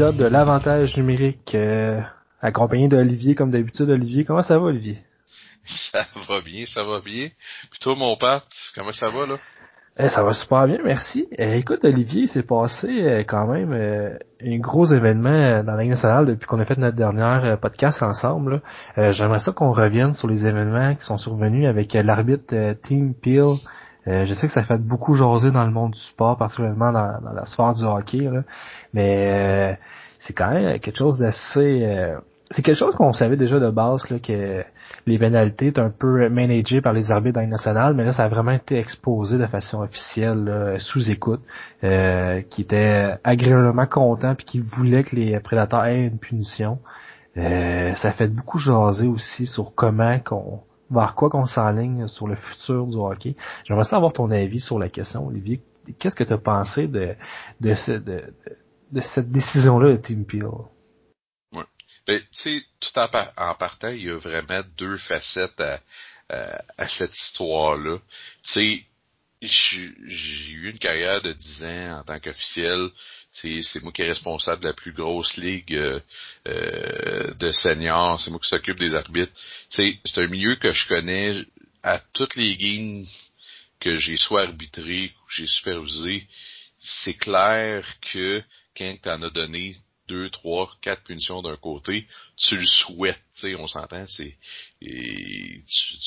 épisode de l'avantage numérique, accompagné d'Olivier, comme d'habitude. Olivier, comment ça va, Olivier? Ça va bien. Plutôt mon père, comment ça va, là? Ça va super bien, merci. Écoute, Olivier, il s'est passé quand même un gros événement dans la Ligue nationale depuis qu'on a fait notre dernière podcast ensemble, là. J'aimerais ça qu'on revienne sur les événements qui sont survenus avec l'arbitre Tim Peel. Je sais que ça fait beaucoup jaser dans le monde du sport, particulièrement dans la sphère du hockey, là, mais c'est quand même quelque chose d'assez... c'est quelque chose qu'on savait déjà de base, là, que les pénalités étaient un peu managées par les arbitres dans le national, mais là, ça a vraiment été exposé de façon officielle, là, sous écoute, qui était agréablement content puis qui voulait que les prédateurs aient une punition. Ça fait beaucoup jaser aussi sur vers quoi qu'on s'enligne sur le futur du hockey. J'aimerais savoir ton avis sur la question, Olivier. Qu'est-ce que tu as pensé de cette décision-là de Tim Peel? Ben, tu sais, tout en partant, il y a vraiment deux facettes à cette histoire-là. Tu sais, j'ai eu une carrière de 10 ans en tant qu'officiel. Tu sais, c'est moi qui est responsable de la plus grosse ligue de seniors. C'est moi qui s'occupe des arbitres. Tu sais, c'est un milieu que je connais. À toutes les games que j'ai soit arbitré ou que j'ai supervisé, c'est clair que quand t'en as donné 2, 3, 4 punitions d'un côté, tu le souhaites, tu sais, on s'entend, tu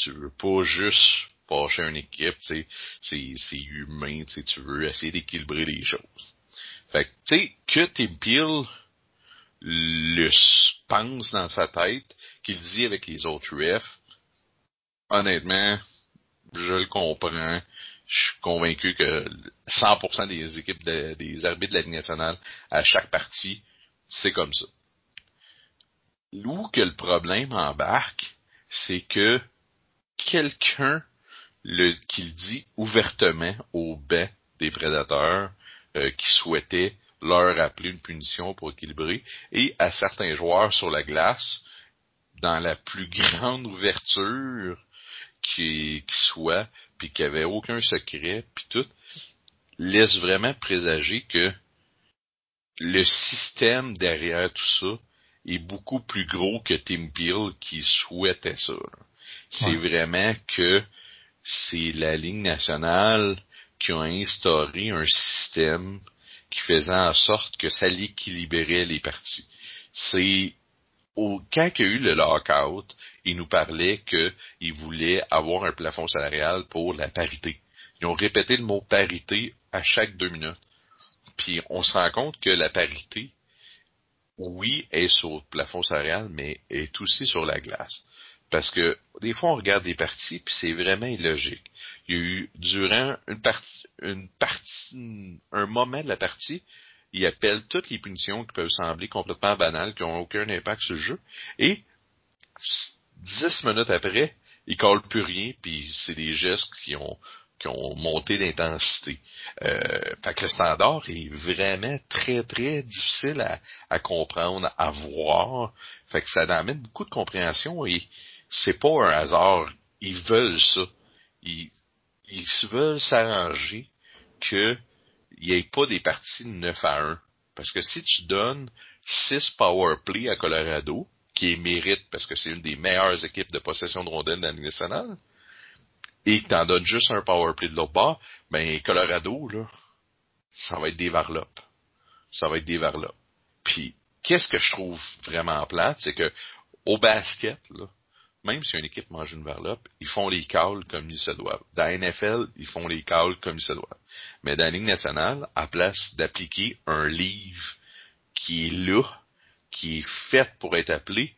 veux pas juste passer une équipe, tu sais, c'est humain, tu sais, tu veux essayer d'équilibrer les choses. Fait que, tu sais, que Tim Peel le pense dans sa tête, qu'il dit avec les autres refs, honnêtement, je le comprends. Je suis convaincu que 100% des équipes des arbitres de la Ligue nationale, à chaque partie, c'est comme ça. Où que le problème embarque, c'est que quelqu'un qui le dit ouvertement au banc des prédateurs qui souhaitaient leur appeler une punition pour équilibrer, et à certains joueurs sur la glace, dans la plus grande ouverture qui soit, puis qui avait aucun secret, puis tout, laisse vraiment présager que le système derrière tout ça est beaucoup plus gros que Tim Peel qui souhaitait ça. C'est vraiment que c'est la Ligue nationale qui a instauré un système qui faisait en sorte que ça l'équilibrait les parties. Quand il y a eu le lockout, il nous parlait qu'il voulait avoir un plafond salarial pour la parité. Ils ont répété le mot parité à chaque 2 minutes. Puis on se rend compte que la parité, oui, est sur le plafond salarial, mais est aussi sur la glace. Parce que des fois, on regarde des parties, puis c'est vraiment illogique. Il y a eu, durant un moment de la partie, ils appellent toutes les punitions qui peuvent sembler complètement banales, qui n'ont aucun impact sur le jeu, et 10 minutes après, ils collent plus rien, puis c'est des gestes qui ont monté d'intensité. Fait que le standard est vraiment très, très difficile à comprendre, à voir. Fait que ça amène beaucoup de compréhension et c'est pas un hasard. Ils veulent ça. Ils veulent s'arranger qu'il n'y ait pas des parties de 9 à 1. Parce que si tu donnes 6 power play à Colorado, qui est mérite parce que c'est une des meilleures équipes de possession de rondelles de la Ligue nationale, et que t'en donnes juste un powerplay de l'autre bord, ben Colorado, là, ça va être des varlopes. Puis, qu'est-ce que je trouve vraiment plate, c'est que au basket, là, même si une équipe mange une varlope, ils font les calls comme ils se doivent. Dans la NFL, ils font les calls comme ils se doivent. Mais dans la Ligue nationale, à place d'appliquer un livre qui est là, qui est fait pour être appelé,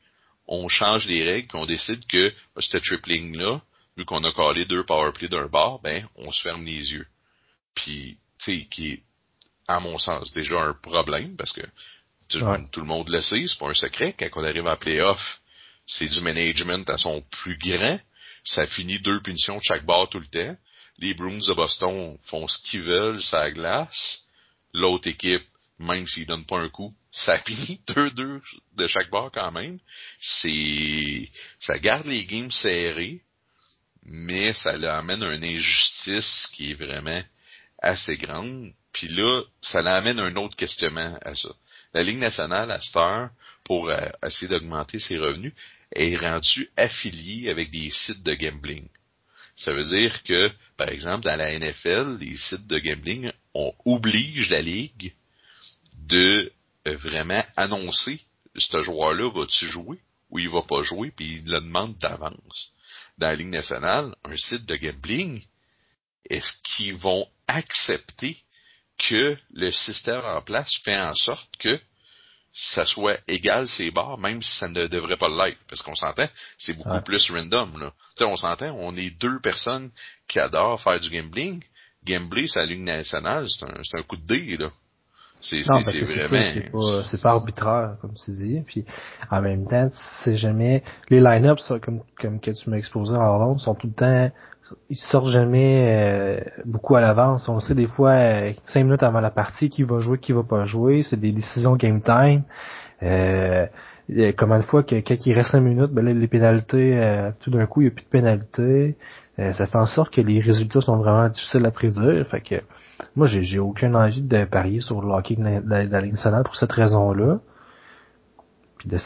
on change les règles, puis on décide que ce tripling-là, vu qu'on a collé 2 powerplays d'un bord, ben, on se ferme les yeux. Puis, tu sais, qui est, à mon sens, déjà un problème, parce que tout le monde le sait, c'est pas un secret. Quand on arrive en playoff, c'est du management à son plus grand. Ça finit 2 punitions de chaque bord tout le temps. Les Bruins de Boston font ce qu'ils veulent, ça glace. L'autre équipe, même s'ils donnent pas un coup, ça finit 2-2 de chaque bord quand même. Ça garde les games serrés, mais ça l'amène à une injustice qui est vraiment assez grande. Puis là, ça l'amène à un autre questionnement à ça. la Ligue nationale, à cette heure, pour essayer d'augmenter ses revenus, est rendue affiliée avec des sites de gambling. Ça veut dire que, par exemple, dans la NFL, les sites de gambling, on oblige la Ligue de vraiment annoncer ce joueur-là va-tu jouer ou il va pas jouer, puis il le demande d'avance. Dans la Ligue nationale, un site de gambling, est-ce qu'ils vont accepter que le système en place fait en sorte que ça soit égal ces barres, même si ça ne devrait pas l'être? Parce qu'on s'entend, c'est beaucoup plus random, là. Tu sais, on s'entend, on est deux personnes qui adorent faire du gambling. Gambler, c'est la Ligue nationale, c'est un coup de dé, là. C'est pas arbitraire, comme tu dis. Puis, en même temps, tu sais jamais, les line-ups, comme que tu m'as exposé en long, sont tout le temps, ils sortent jamais beaucoup à l'avance. On le sait des fois, 5 minutes avant la partie, qui va jouer, qui va pas jouer. C'est des décisions game time. Comme une fois que quand il reste 5 minutes, ben là, les pénalités, tout d'un coup, il n'y a plus de pénalités. Ça fait en sorte que les résultats sont vraiment difficiles à prédire. Fait que moi, j'ai aucune envie de parier sur le hockey de la Ligue nationale pour cette raison-là. Puis de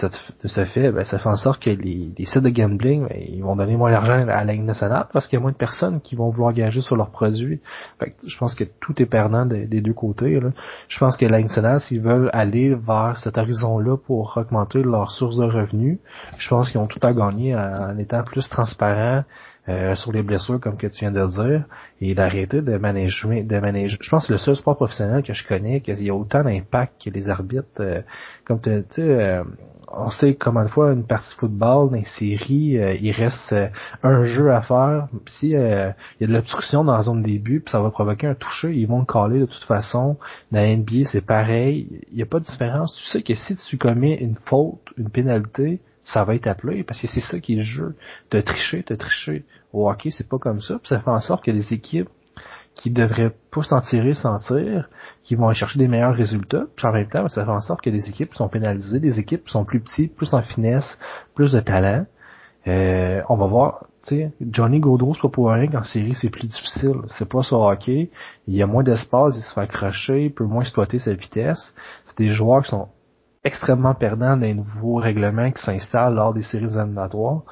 ce fait, ben, ça fait en sorte que les sites de gambling, ben, ils vont donner moins d'argent à la Ligue nationale parce qu'il y a moins de personnes qui vont vouloir gager sur leurs produits. Fait que je pense que tout est perdant des deux côtés, là. Je pense que la Ligue nationale, s'ils veulent aller vers cet horizon-là pour augmenter leurs sources de revenus, je pense qu'ils ont tout à gagner en étant plus transparents sur les blessures, comme que tu viens de dire, et d'arrêter de manager. Je pense que c'est le seul sport professionnel que je connais qu'il y a autant d'impact que les arbitres. Comme tu sais, on sait comment une fois une partie football, dans les séries, il reste un jeu à faire. Si il y a de l'obstruction dans la zone des buts, puis ça va provoquer un toucher, ils vont le caller de toute façon. Dans la NBA, c'est pareil. Il n'y a pas de différence. Tu sais que si tu commets une faute, une pénalité, ça va être appelé, parce que c'est ça qui est le jeu. T'as triché. Au hockey, c'est pas comme ça. Puis ça fait en sorte que les équipes qui devraient pas s'en tirer, qui vont aller chercher des meilleurs résultats. Puis en même temps, ça fait en sorte que des équipes sont pénalisées, des équipes sont plus petites, plus en finesse, plus de talent. On va voir, tu sais, Johnny Gaudreau, c'est pas pour rien qu'en série, c'est plus difficile. C'est pas sur hockey. Il y a moins d'espace, il se fait accrocher, il peut moins exploiter sa vitesse. C'est des joueurs qui sont extrêmement perdant des nouveaux règlements qui s'installent lors des séries éliminatoires.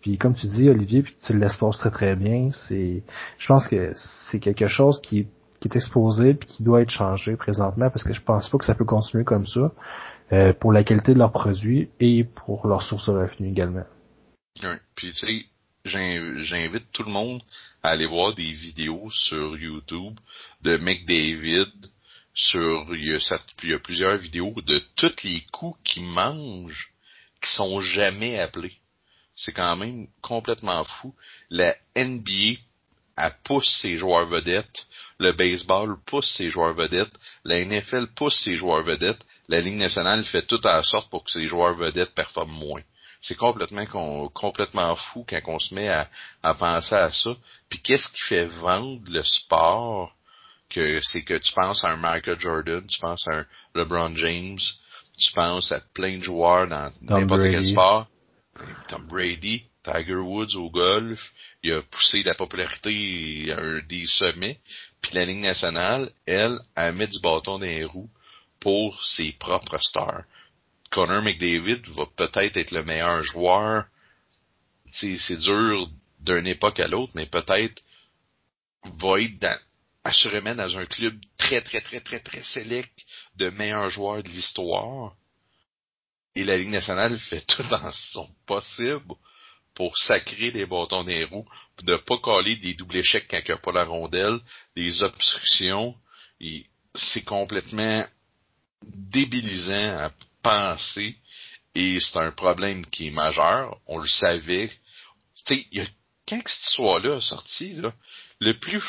Puis comme tu dis, Olivier, puis tu l'exposes très très bien, je pense que c'est quelque chose qui est exposé puis qui doit être changé présentement, parce que je pense pas que ça peut continuer comme ça pour la qualité de leurs produits et pour leurs sources de revenus également. Oui. Puis tu sais, j'invite tout le monde à aller voir des vidéos sur YouTube de McDavid. Il y a plusieurs vidéos de tous les coups qu'ils mangent qui sont jamais appelés. C'est quand même complètement fou. La NBA, elle pousse ses joueurs vedettes. Le baseball pousse ses joueurs vedettes. La NFL pousse ses joueurs vedettes. La Ligue nationale fait tout en sorte pour que ses joueurs vedettes performent moins. C'est complètement fou quand on se met à penser à ça. Puis qu'est-ce qui fait vendre le sport? C'est que tu penses à un Michael Jordan, tu penses à un LeBron James, tu penses à plein de joueurs dans n'importe quel sport. Tom Brady, Tiger Woods au golf, il a poussé la popularité à des sommets. Puis la Ligue nationale, elle met du bâton dans les roues pour ses propres stars. Connor McDavid va peut-être être le meilleur joueur. C'est dur d'une époque à l'autre, mais peut-être va être assurément dans un club très, très, très, très, très sélect de meilleurs joueurs de l'histoire. Et la Ligue nationale fait tout dans son possible pour sacrer des bâtons des roues, de pas coller des doubles échecs quand il n'y a pas la rondelle, des obstructions. Et c'est complètement débilisant à penser. Et c'est un problème qui est majeur. On le savait. Tu sais, quand cette histoire-là est sortie, là, le plus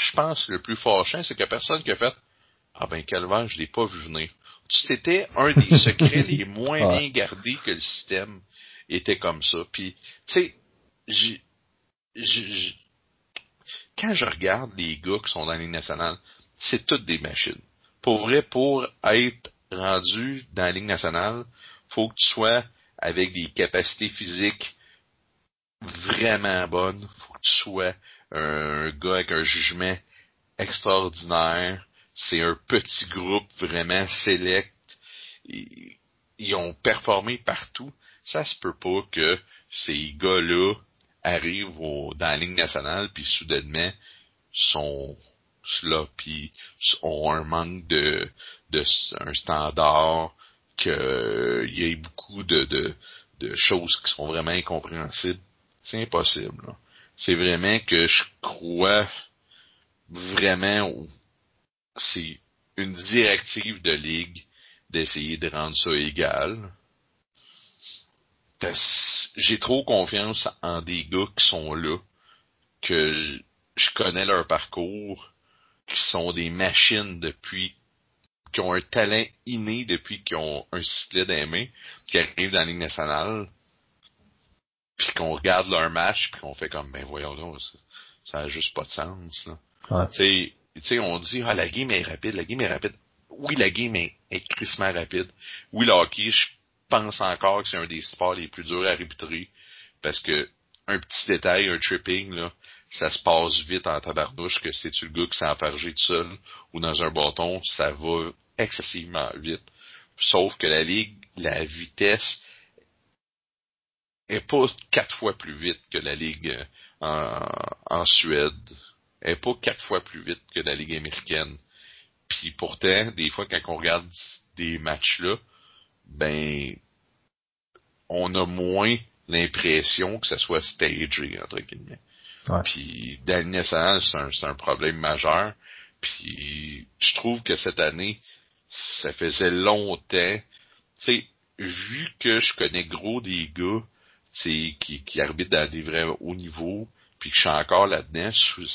fâchant, c'est que personne qui a fait « Ah ben, calvaire, je l'ai pas vu venir. » C'était un des secrets les moins bien gardés que le système était comme ça. Puis, tu sais, quand je regarde les gars qui sont dans les nationales, c'est toutes des machines. Pour vrai, pour être rendu dans la Ligue nationale, faut que tu sois avec des capacités physiques vraiment bonnes. Faut que tu sois un gars avec un jugement extraordinaire. C'est un petit groupe vraiment select. ils ont performé partout. Ça se peut pas que ces gars-là arrivent dans la Ligue nationale puis soudainement sont sloppy, ont un manque de un standard, qu'il y ait beaucoup de choses qui sont vraiment incompréhensibles. C'est impossible, là. C'est vraiment que je crois vraiment c'est une directive de ligue d'essayer de rendre ça égal. J'ai trop confiance en des gars qui sont là, que je connais leur parcours, qui sont des machines depuis, qui ont un talent inné depuis qu'ils ont un sifflet dans les mains, qui arrivent dans la Ligue nationale, puis qu'on regarde leur match, puis qu'on fait comme, ben voyons donc, ça a juste pas de sens, là. Ouais. Tu sais, on dit, la game est rapide, la game est rapide. Oui, la game est crissement rapide. Oui, le hockey, je pense encore que c'est un des sports les plus durs à arbitrer, parce que un petit détail, un tripping, là, ça se passe vite en tabarnouche, que c'est-tu le gars qui s'est enfargé tout seul ou dans un bâton, ça va excessivement vite. Sauf que la ligue, la vitesse est pas 4 fois plus vite que la ligue en Suède, est pas 4 fois plus vite que la ligue américaine. Puis pourtant, des fois, quand on regarde des matchs-là, ben, on a moins l'impression que ça soit stagé, entre guillemets. Ouais. Puis dans le national, c'est un problème majeur. Puis je trouve que cette année, ça faisait longtemps. Tu sais, vu que je connais gros des gars, tu sais, qui arbitrent dans des vrais hauts niveaux, puis que je suis encore là-dedans,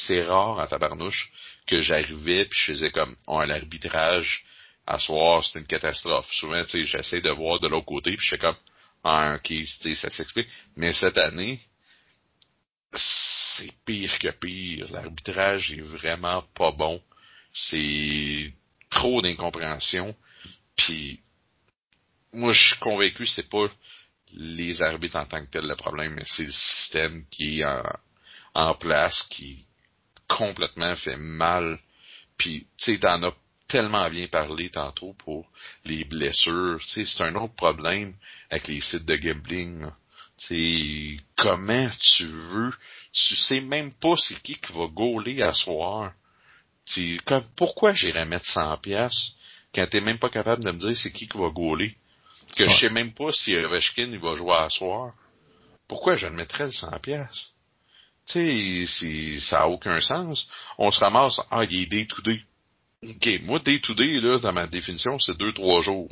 c'est rare en tabarnouche que j'arrivais puis je faisais comme l'arbitrage à soir, c'est une catastrophe. Souvent, tu sais, j'essaie de voir de l'autre côté puis je fais comme ok, tu sais, ça s'explique. Mais cette année, c'est pire que pire. L'arbitrage est vraiment pas bon. C'est trop d'incompréhension. Puis, moi, je suis convaincu que c'est pas les arbitres en tant que tel le problème, mais c'est le système qui est en place, qui complètement fait mal. Puis, tu sais, t'en as tellement bien parlé tantôt pour les blessures. Tu sais, c'est un autre problème avec les sites de gambling, là. Tu sais, comment tu veux, tu sais même pas c'est qui va gauler à soir. Tu sais, comme, pourquoi j'irais mettre 100$ quand t'es même pas capable de me dire c'est qui va gauler? Que ouais. Je sais même pas si Ovechkin il va jouer à soir. Pourquoi je le mettrais le 100$? Tu sais, ça a aucun sens. On se ramasse, il est day to day. Ok, moi, day to day, là, dans ma définition, c'est 2-3 jours.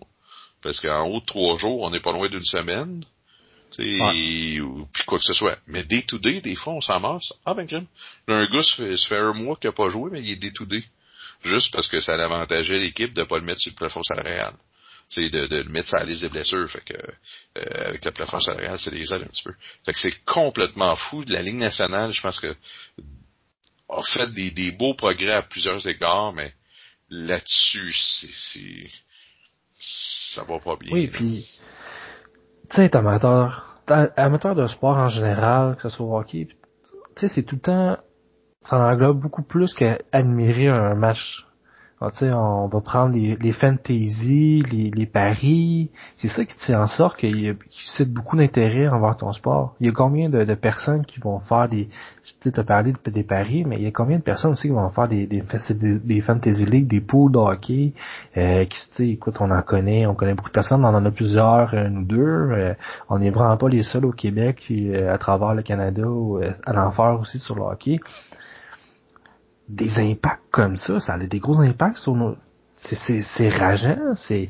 Parce qu'en haut de 3 jours, on n'est pas loin d'une semaine. Ouais. Ou puis quoi que ce soit. Mais day to day, des fois, on s'en masse. Ben crime. Un gars se fait un mois qu'il n'a pas joué, mais il est day to day. Juste parce que ça avantageait l'équipe de pas le mettre sur le plafond salarial. C'est de le mettre sur la liste des blessures. Fait que, avec le plafond salarial, c'est les aides un petit peu. Fait que c'est complètement fou. De la Ligue nationale, je pense que, on fait des beaux progrès à plusieurs égards, mais là-dessus, ça va pas bien. Oui, puis, tu sais, être amateur de sport en général, que ce soit au hockey, tu sais, c'est tout le temps, ça englobe beaucoup plus qu'admirer un match. Tu sais, on va prendre les fantaisies, les paris, c'est ça qui fait en sorte qu'il y a beaucoup d'intérêt envers ton sport. Il y a combien de personnes qui vont faire des, tu sais, t'as parlé des paris, mais il y a combien de personnes aussi qui vont faire des fantasy leagues, des pools de hockey, qui, tu sais, écoute, on connaît beaucoup de personnes, on en a plusieurs, une ou deux, on n'est vraiment pas les seuls au Québec, à travers le Canada, à l'en faire aussi sur le hockey. Des impacts comme ça a des gros impacts sur nos... C'est rageant, c'est...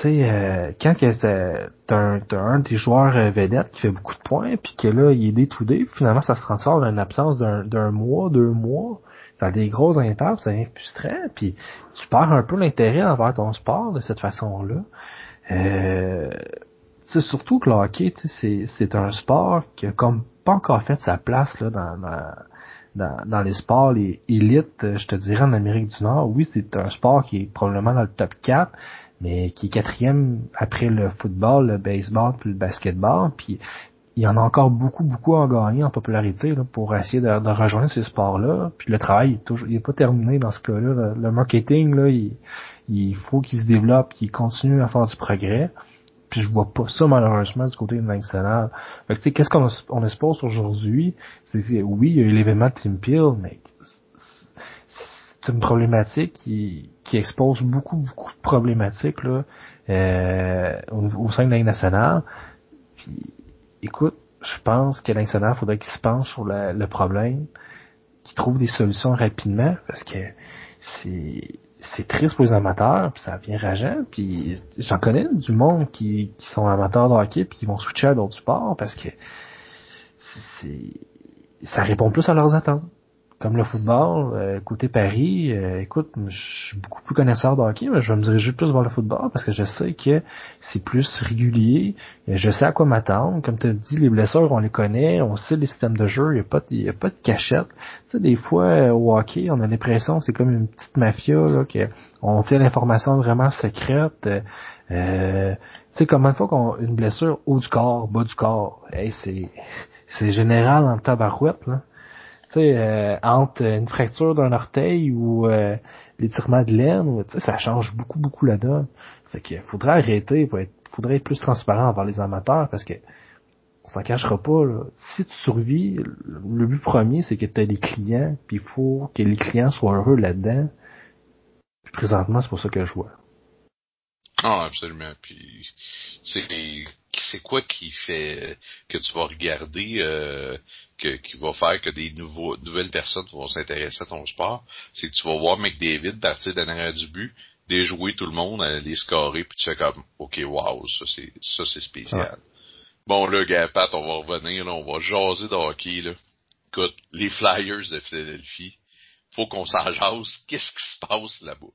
Tu sais, quand t'as un des joueurs vedettes qui fait beaucoup de points, puis que là, il est détoudé, puis finalement, ça se transforme en une absence d'un mois, 2 mois, ça a des gros impacts, c'est frustrant, puis tu perds un peu l'intérêt envers ton sport de cette façon-là. C'est surtout que le hockey, tu sais, c'est un sport qui a comme pas encore fait sa place, là, dans les sports, les élites, je te dirais, en Amérique du Nord. Oui, c'est un sport qui est probablement dans le top 4, mais qui est 4e après le football, le baseball, puis le basketball. Puis il y en a encore beaucoup, beaucoup à gagner en popularité là, pour essayer de rejoindre ces sports-là. Puis le travail, il n'est pas terminé dans ce cas-là. Le marketing, là, il Il faut qu'il se développe, qu'il continue à faire du progrès. Puis je vois pas ça, malheureusement, du côté de l'international. Fait que, tu sais, qu'est-ce qu'on expose aujourd'hui? C'est, oui, il y a eu l'événement de Tim Peel, mais c'est une problématique qui expose beaucoup de problématiques, là, au sein de l'international. Puis, écoute, je pense que l'international, faudrait qu'il se penche sur le problème, qu'il trouve des solutions rapidement, parce que c'est triste pour les amateurs, puis ça devient rageant, puis j'en connais du monde qui sont amateurs de hockey puis qui vont switcher à d'autres sports parce que ça répond plus à leurs attentes. Comme le football, côté Paris, écoute, je suis beaucoup plus connaisseur de hockey, mais je vais me diriger plus vers le football parce que je sais que c'est plus régulier, je sais à quoi m'attendre. Comme tu as dit, les blessures, on les connaît, on sait les systèmes de jeu, il n'y a pas de cachette. Tu sais, des fois, au hockey, on a l'impression que c'est comme une petite mafia, là, qu'on tient l'information vraiment secrète. Tu sais, combien de fois une blessure haut du corps, bas du corps, hey, c'est général en tabarouette, là. Tu sais, entre une fracture d'un orteil ou l'étirement de laine, tu sais, ça change beaucoup la donne. Fait qu'il faudrait arrêter, faudrait être plus transparent envers les amateurs parce que on s'en cachera pas, là. Si tu survis, le but premier, c'est que tu as des clients, puis il faut que les clients soient heureux là-dedans. Puis présentement, c'est pour ça que je vois. Ah, absolument. Puis c'est quoi qui fait que tu vas regarder, qui va faire que des nouvelles personnes vont s'intéresser à ton sport? C'est que tu vas voir McDavid partir de l'arrière du but, déjouer tout le monde, aller scorer, puis tu fais comme, OK, wow, ça c'est spécial. Ah. Bon, là, gars, Pat, on va revenir, là, on va jaser de hockey, là. Écoute, les Flyers de Philadelphie, faut qu'on s'en jase. Qu'est-ce qui se passe là-bas?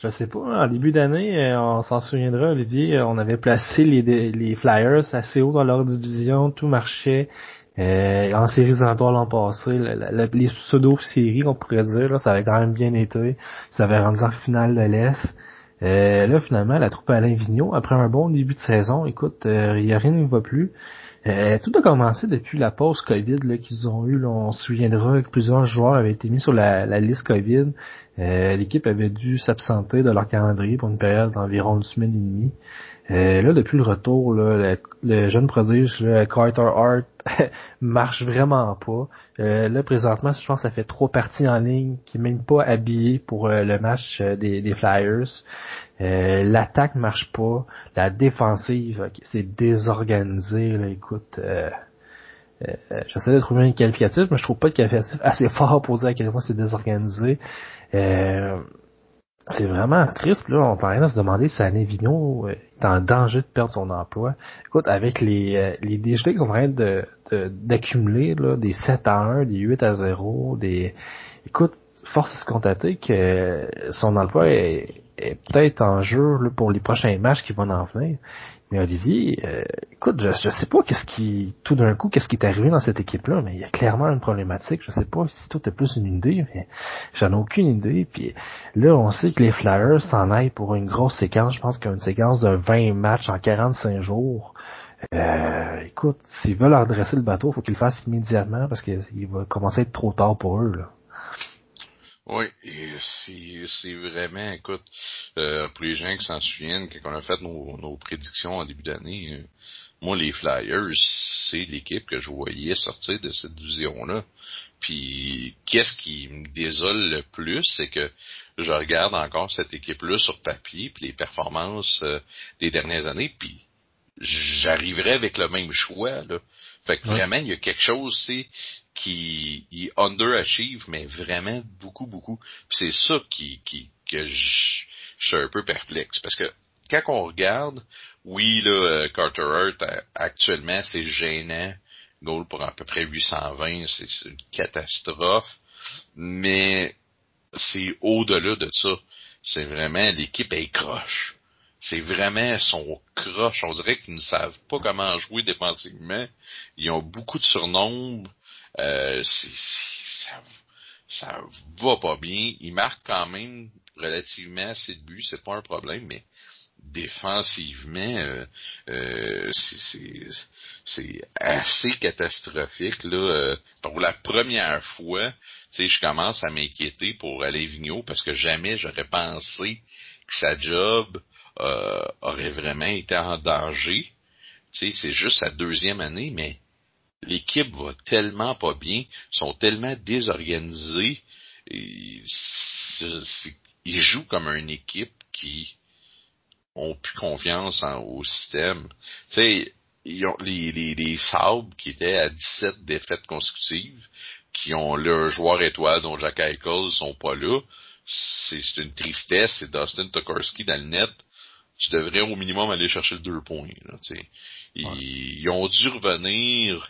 Je sais pas, en début d'année, on s'en souviendra, Olivier, on avait placé les Flyers assez haut dans leur division, tout marchait, en séries éliminatoires l'an passé, les pseudo-séries, on pourrait dire, là, ça avait quand même bien été, ça avait rendu en finale de l'Est. Là, finalement, la troupe Alain Vigneault, après un bon début de saison, écoute, il n'y a rien qui ne va plus. Tout a commencé depuis la pause COVID là, qu'ils ont eue. On se souviendra que plusieurs joueurs avaient été mis sur la liste COVID. L'équipe avait dû s'absenter de leur calendrier pour une période d'environ une semaine et demie. Là, depuis le retour, là, le jeune prodige, là, Carter Hart, marche vraiment pas. Là, présentement, je pense que ça fait 3 parties en ligne qui n'est même pas habillé pour le match des Flyers. L'attaque marche pas. La défensive, c'est désorganisé. Là, écoute, j'essaie de trouver un qualificatif, mais je trouve pas de qualificatif assez fort pour dire à quel point c'est désorganisé. C'est vraiment triste. Là, on tendrait à se demander si Alain Vigneault est en danger de perdre son emploi. Écoute, avec les dégelés qui sont en train d'accumuler là, des 7 à 1, des 8 à 0, écoute, force est de constater que son emploi est peut-être en jeu là, pour les prochains matchs qui vont en venir. Mais Olivier, écoute, je sais pas qu'est-ce qui est arrivé dans cette équipe-là, mais il y a clairement une problématique. Je sais pas si toi t'as plus une idée, mais j'en ai aucune idée. Puis là, on sait que les Flyers s'en aillent pour une grosse séquence. Je pense qu'il y a une séquence de 20 matchs en 45 jours. Écoute, s'ils veulent redresser le bateau, faut qu'ils le fassent immédiatement parce qu'il va commencer à être trop tard pour eux, là. Oui, et c'est vraiment, écoute, pour les gens qui s'en souviennent, quand on a fait nos prédictions en début d'année, moi, les Flyers, c'est l'équipe que je voyais sortir de cette division-là. Puis, qu'est-ce qui me désole le plus, c'est que je regarde encore cette équipe-là sur papier, puis les performances des dernières années, puis j'arriverais avec le même choix, là. Fait que vraiment, il y a quelque chose, c'est qui underachieve, mais vraiment beaucoup. Puis c'est ça que je suis un peu perplexe. Parce que quand on regarde, oui, là, Carter Hart, actuellement, c'est gênant. Goal pour à peu près 820, c'est une catastrophe. Mais c'est au-delà de ça. C'est vraiment, l'équipe, elle croche. C'est vraiment son croche. On dirait qu'ils ne savent pas comment jouer défensivement. Ils ont beaucoup de surnombre. Ça va pas bien. Ils marquent quand même relativement assez de buts. C'est pas un problème, mais défensivement, c'est assez catastrophique, là. Pour la première fois, tu sais, je commence à m'inquiéter pour Alain Vigneault parce que jamais j'aurais pensé que sa job aurait vraiment été en danger. Tu sais, c'est juste sa deuxième année, mais l'équipe va tellement pas bien, sont tellement désorganisés, et ils jouent comme une équipe qui ont plus confiance au système. Tu sais, ils ont les Sabres qui étaient à 17 défaites consécutives, qui ont leur joueur étoile, dont Jack Eichel, sont pas là. C'est une tristesse, c'est Dustin Tokarski dans le net. Tu devrais au minimum aller chercher le 2 points. Là, ils ont dû revenir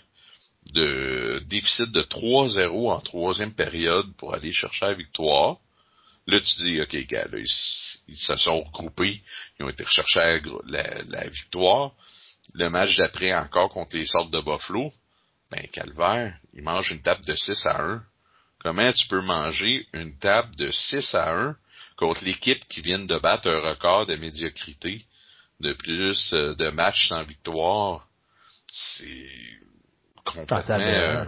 de déficit de 3-0 en troisième période pour aller chercher la victoire. Là, tu dis, OK, gars, là, ils se sont regroupés, ils ont été rechercher la victoire. Le match d'après encore contre les Sabres de Buffalo, ben, calvaire, ils mangent une table de 6-1. Comment tu peux manger une table de 6-1 contre l'équipe qui vient de battre un record de médiocrité de plus de matchs sans victoire? C'est complètement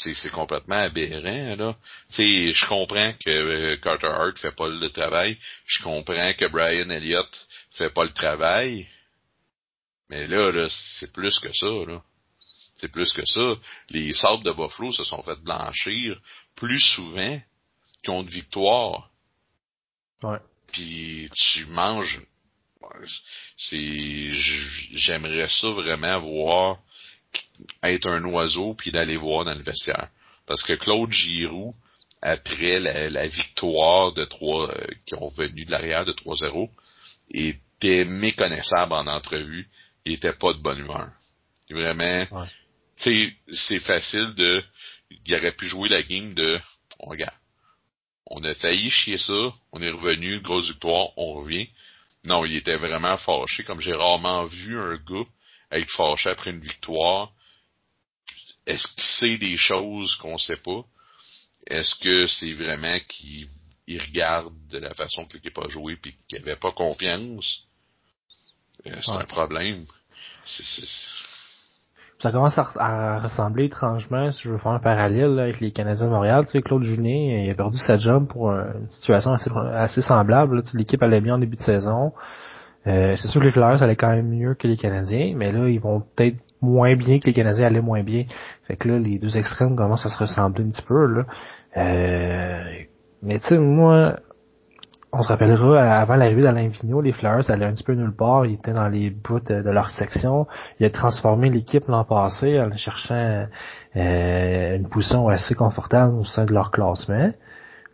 c'est complètement aberrant, là. Tu sais, je comprends que Carter Hart fait pas le travail, je comprends que Brian Elliott fait pas le travail, mais là c'est plus que ça, là. C'est plus que ça. Les Sabres de Buffalo se sont fait blanchir plus souvent qu'ont de victoire. Ouais. Puis tu manges. J'aimerais ça vraiment voir être un oiseau puis d'aller voir dans le vestiaire. Parce que Claude Giroux, après la victoire de 3 qui ont venu de l'arrière de 3-0, était méconnaissable en entrevue. Il était pas de bonne humeur. Vraiment. Ouais. Tu sais, c'est facile de. Il aurait pu jouer la game de. On regarde. On a failli chier ça. On est revenu. Grosse victoire. On revient. Non, il était vraiment fâché. Comme j'ai rarement vu un gars être fâché après une victoire. Est-ce qu'il sait des choses qu'on sait pas? Est-ce que c'est vraiment qu'il regarde de la façon que l'équipe a joué pis qu'il avait pas confiance? C'est un problème. Ça commence à ressembler étrangement, si je veux faire un parallèle là, avec les Canadiens de Montréal. Tu sais, Claude Julien, il a perdu sa job pour une situation assez semblable. Là. Tu sais, l'équipe allait bien en début de saison. C'est sûr que les Flyers allaient quand même mieux que les Canadiens, mais là, ils vont peut-être moins bien que les Canadiens allaient moins bien. Fait que là, les deux extrêmes commencent à se ressembler un petit peu. Là. Mais tu sais, moi, on se rappellera, avant l'arrivée d'Alain Vigneault, les Flyers allaient un petit peu nulle part. Ils étaient dans les bouts de leur section. Ils ont transformé l'équipe l'an passé en cherchant une position assez confortable au sein de leur classement.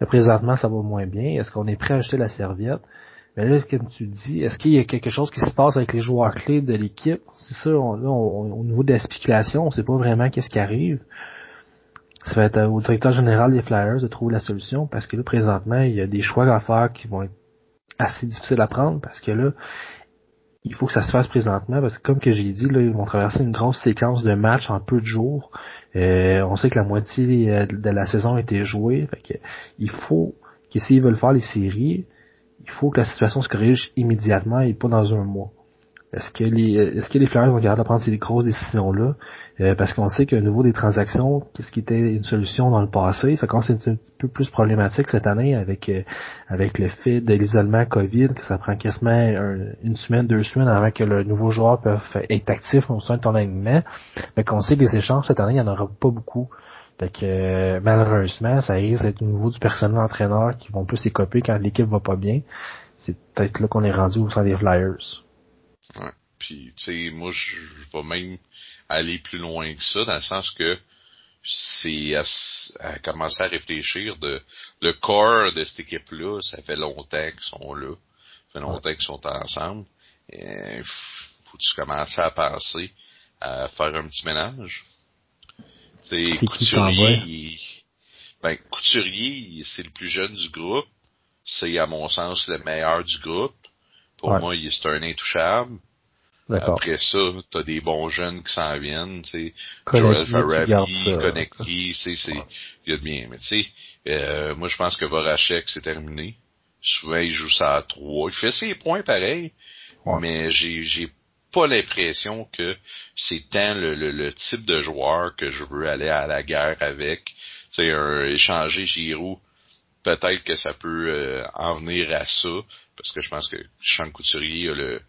Là, présentement, ça va moins bien. Est-ce qu'on est prêt à jeter la serviette? Mais là, comme tu dis, est-ce qu'il y a quelque chose qui se passe avec les joueurs clés de l'équipe? C'est ça, au niveau de la spéculation, on sait pas vraiment qu'est-ce qui arrive. Ça va être au directeur général des Flyers de trouver la solution, parce que là, présentement, il y a des choix à faire qui vont être assez difficiles à prendre, parce que là, il faut que ça se fasse présentement, parce que comme que j'ai dit, là, ils vont traverser une grosse séquence de matchs en peu de jours. On sait que la moitié de la saison a été jouée, fait que il faut que s'ils veulent faire les séries, il faut que la situation se corrige immédiatement et pas dans un mois. Est-ce que les Flyers vont garder à prendre ces grosses décisions-là? Parce qu'on sait qu'au niveau des transactions, qu'est-ce qui était une solution dans le passé, ça commence à être un petit peu plus problématique cette année avec le fait de l'isolement COVID, que ça prend quasiment une semaine, 2 semaines avant que le nouveau joueur peut être actif au sein de ton alignement. Fait qu'on sait que les échanges cette année, il n'y en aura pas beaucoup. Fait que malheureusement, ça risque d'être au niveau du personnel entraîneur qui vont plus s'écoper quand l'équipe va pas bien. C'est peut-être là qu'on est rendu au sein des Flyers. Ouais. Puis, tu sais, moi, je vais même aller plus loin que ça, dans le sens que c'est à commencer à réfléchir de le corps de cette équipe-là, ça fait longtemps qu'ils sont là, ça fait longtemps qu'ils sont ensemble. Et faut-tu commencer à penser à faire un petit ménage? Tu sais, Couturier, c'est le plus jeune du groupe, c'est à mon sens le meilleur du groupe. Pour moi, c'est un intouchable. D'accord. Après ça, t'as des bons jeunes qui s'en viennent, tu sais. Joel Farabee, Connecty, il y a de bien. Mais tu sais, moi je pense que Voracek, c'est terminé. Souvent, il joue ça à 3. Il fait ses points pareil, mais j'ai pas l'impression que c'est tant le type de joueur que je veux aller à la guerre avec. Tu sais, échanger Giroud, peut-être que ça peut en venir à ça. parce que je pense que Sean Couturier a le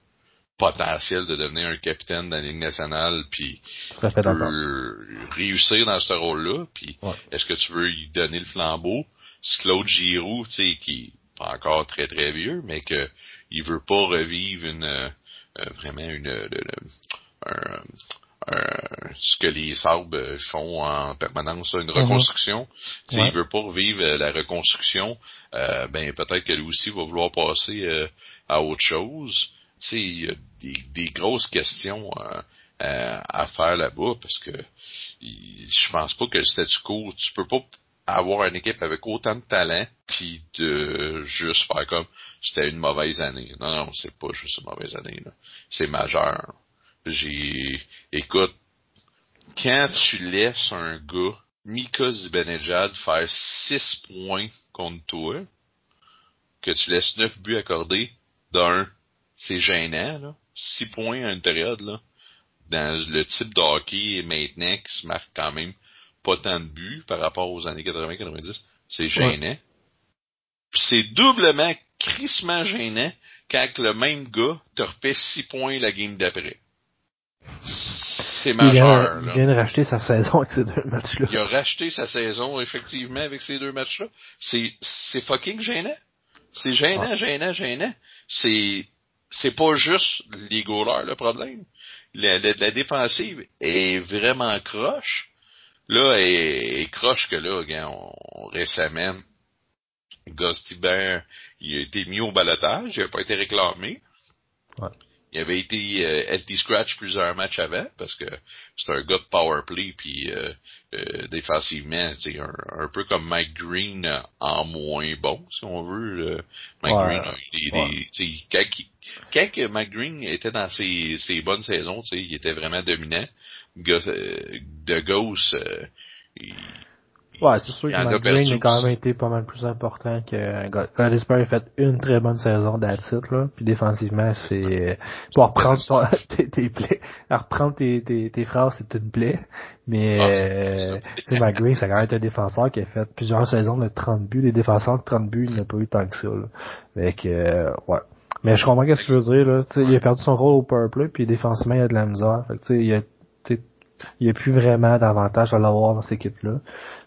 potentiel de devenir un capitaine dans la Ligue nationale, puis il peut réussir dans ce rôle-là, puis ouais. Est-ce que tu veux lui donner le flambeau? C'est Claude Giroux, tu sais, qui est pas encore très très vieux, mais que il veut pas revivre ce que les Sabres font en permanence, une reconstruction. S'il ouais. veut pas revivre la reconstruction, ben peut-être que lui aussi va vouloir passer à autre chose. Tu sais, il y a des grosses questions à faire là-bas, parce que je pense pas que le statu quo, tu peux pas avoir une équipe avec autant de talent puis de juste faire comme c'était une mauvaise année. Non, c'est pas juste une mauvaise année, là. C'est majeur. Écoute, quand tu laisses un gars, Mika Zibanejad, faire 6 points contre toi, que tu laisses 9 buts accordés d'un, c'est gênant, là. 6 points à une période, là. Dans le type de hockey maintenant qui se marque quand même pas tant de buts par rapport aux années 80-90, c'est gênant. Ouais. Puis c'est doublement crissement gênant quand le même gars te refait 6 points la game d'après. C'est majeur. Il vient de racheter sa saison avec ces deux matchs-là. Il a racheté sa saison, effectivement, avec ces deux matchs-là. C'est fucking gênant. C'est gênant, ouais. gênant. C'est pas juste les goalers, le problème. La défensive est vraiment croche. Là, elle croche que là, récemment, Gus Thibault, il a été mis au balotage. Il n'a pas été réclamé. Ouais. Il avait été healthy scratch plusieurs matchs avant, parce que c'est un gars de power play, puis défensivement, c'est un peu comme Mike Green en moins bon, si on veut. Quand Mike Green était dans ses bonnes saisons, il était vraiment dominant. De Ghost, c'est sûr que Mike Green a quand même été pas mal plus important que Godesper. A fait une très bonne saison d'attitude, là. Puis défensivement, c'est pour reprendre tes plaies. À reprendre tes phrases, c'est une plaie. Mais tu sais, Mike Green, ça a quand même été un défenseur qui a fait plusieurs saisons de 30 buts. Les défenseurs de 30 buts, il n'a pas eu tant que ça. Là. Fait ouais. Mais je comprends qu'est-ce que tu veux dire, là. Tu sais, il a perdu son rôle au powerplay, puis défensivement, il a de la misère. Fait que tu sais, il n'y a plus vraiment d'avantage à l'avoir dans cette équipe-là.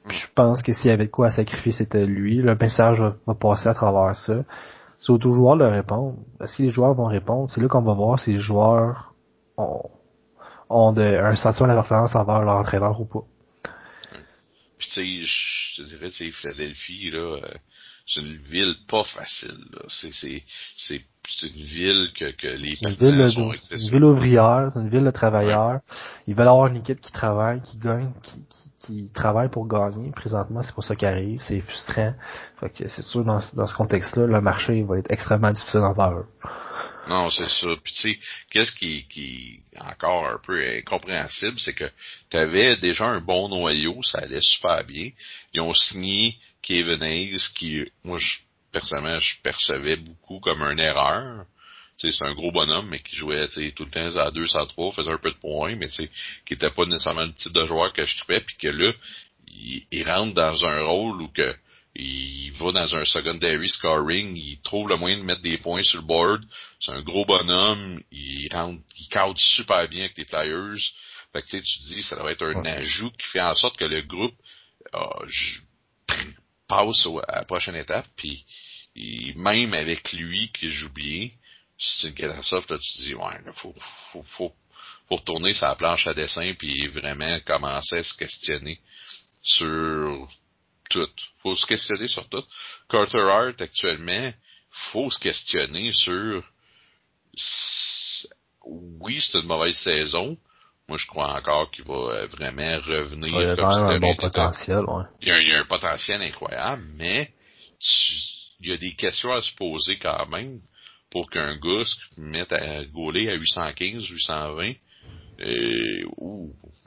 Puis je pense que s'il y avait de quoi à sacrifier, c'était lui. Le message va passer à travers ça. C'est aux joueurs de répondre. Est-ce que les joueurs vont répondre? C'est là qu'on va voir si les joueurs ont un sentiment d'appartenance envers leur entraîneur ou pas. Puis tu sais, je te dirais, tu sais, Philadelphie, là, c'est une ville pas facile, là. C'est une ville que les partisans sont accessibles. C'est une ville ouvrière, c'est une ville de travailleurs. Ouais. Ils veulent avoir une équipe qui travaille, qui gagne, qui travaille pour gagner. Présentement, c'est pour ça qu'il arrive. C'est frustrant. Fait que c'est sûr, dans ce contexte-là, le marché va être extrêmement difficile envers eux. Non, c'est ça. Puis tu sais, qu'est-ce qui est encore un peu incompréhensible, c'est que t'avais déjà un bon noyau, ça allait super bien. Ils ont signé Kevin Hayes, qui, moi, personnellement, je percevais beaucoup comme une erreur. Tu sais, c'est un gros bonhomme, mais qui jouait, tu sais, tout le temps à 2, à 3, faisait un peu de points, mais tu sais, qui était pas nécessairement le type de joueur que je trouvais, puis que là, il rentre dans un rôle où que il va dans un secondary scoring, il trouve le moyen de mettre des points sur le board. C'est un gros bonhomme, il cadre super bien avec les Flyers. Fait que tu sais, tu te dis, ça va être un ajout qui fait en sorte que le groupe passe à la prochaine étape, puis même avec lui que j'oubliais, c'est une catastrophe, là, tu te dis, ouais, là, faut retourner sa planche à dessin, puis vraiment commencer à se questionner sur tout. Faut se questionner sur tout. Carter Hart, actuellement, faut se questionner sur oui, c'est une mauvaise saison. Moi, je crois encore qu'il va vraiment revenir. Ouais, il y a comme quand même un bon potentiel, ouais. Il y a un potentiel incroyable, mais il y a des questions à se poser quand même pour qu'un gars se mette à gauler à 815, 820,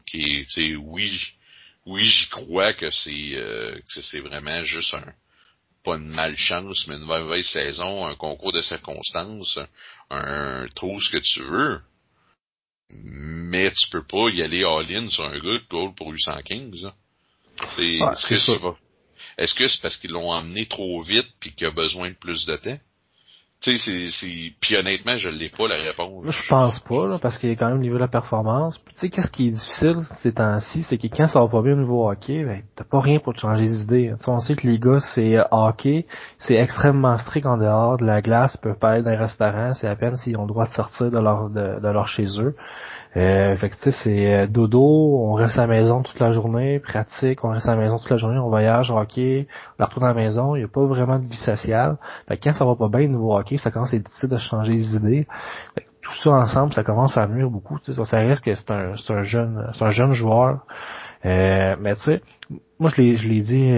qui, tu sais, oui, j'y crois que c'est vraiment juste pas une malchance, mais une mauvaise saison, un concours de circonstances, un trou, ce que tu veux. Mais tu peux pas y aller all-in sur un gars de goal pour 815. Là. Est-ce que c'est parce qu'ils l'ont emmené trop vite pis qu'il a besoin de plus de temps? Tu sais, c'est... Puis honnêtement, je l'ai pas, la réponse. Moi, je pense pas, là, parce qu'il y a quand même le niveau de la performance. Puis, tu sais, qu'est-ce qui est difficile ces temps-ci, c'est que quand ça va pas bien au niveau hockey, ben, t'as pas rien pour te changer les idées. Tu sais, on sait que les gars, c'est hockey, c'est extrêmement strict en dehors de la glace, ils peuvent pas aller dans les restaurants, c'est à peine s'ils ont le droit de sortir de leur chez eux. Fait que, tu sais, c'est dodo, on reste à la maison toute la journée, pratique, on reste à la maison toute la journée, on voyage, hockey, on retourne à la maison, il y a pas vraiment de vie sociale. Fait que quand ça va pas bien au niveau hockey, ça commence à être difficile de changer les idées. Tout ça ensemble, ça commence à nuire beaucoup. Ça reste que c'est un jeune joueur. Mais tu sais, moi je l'ai dit,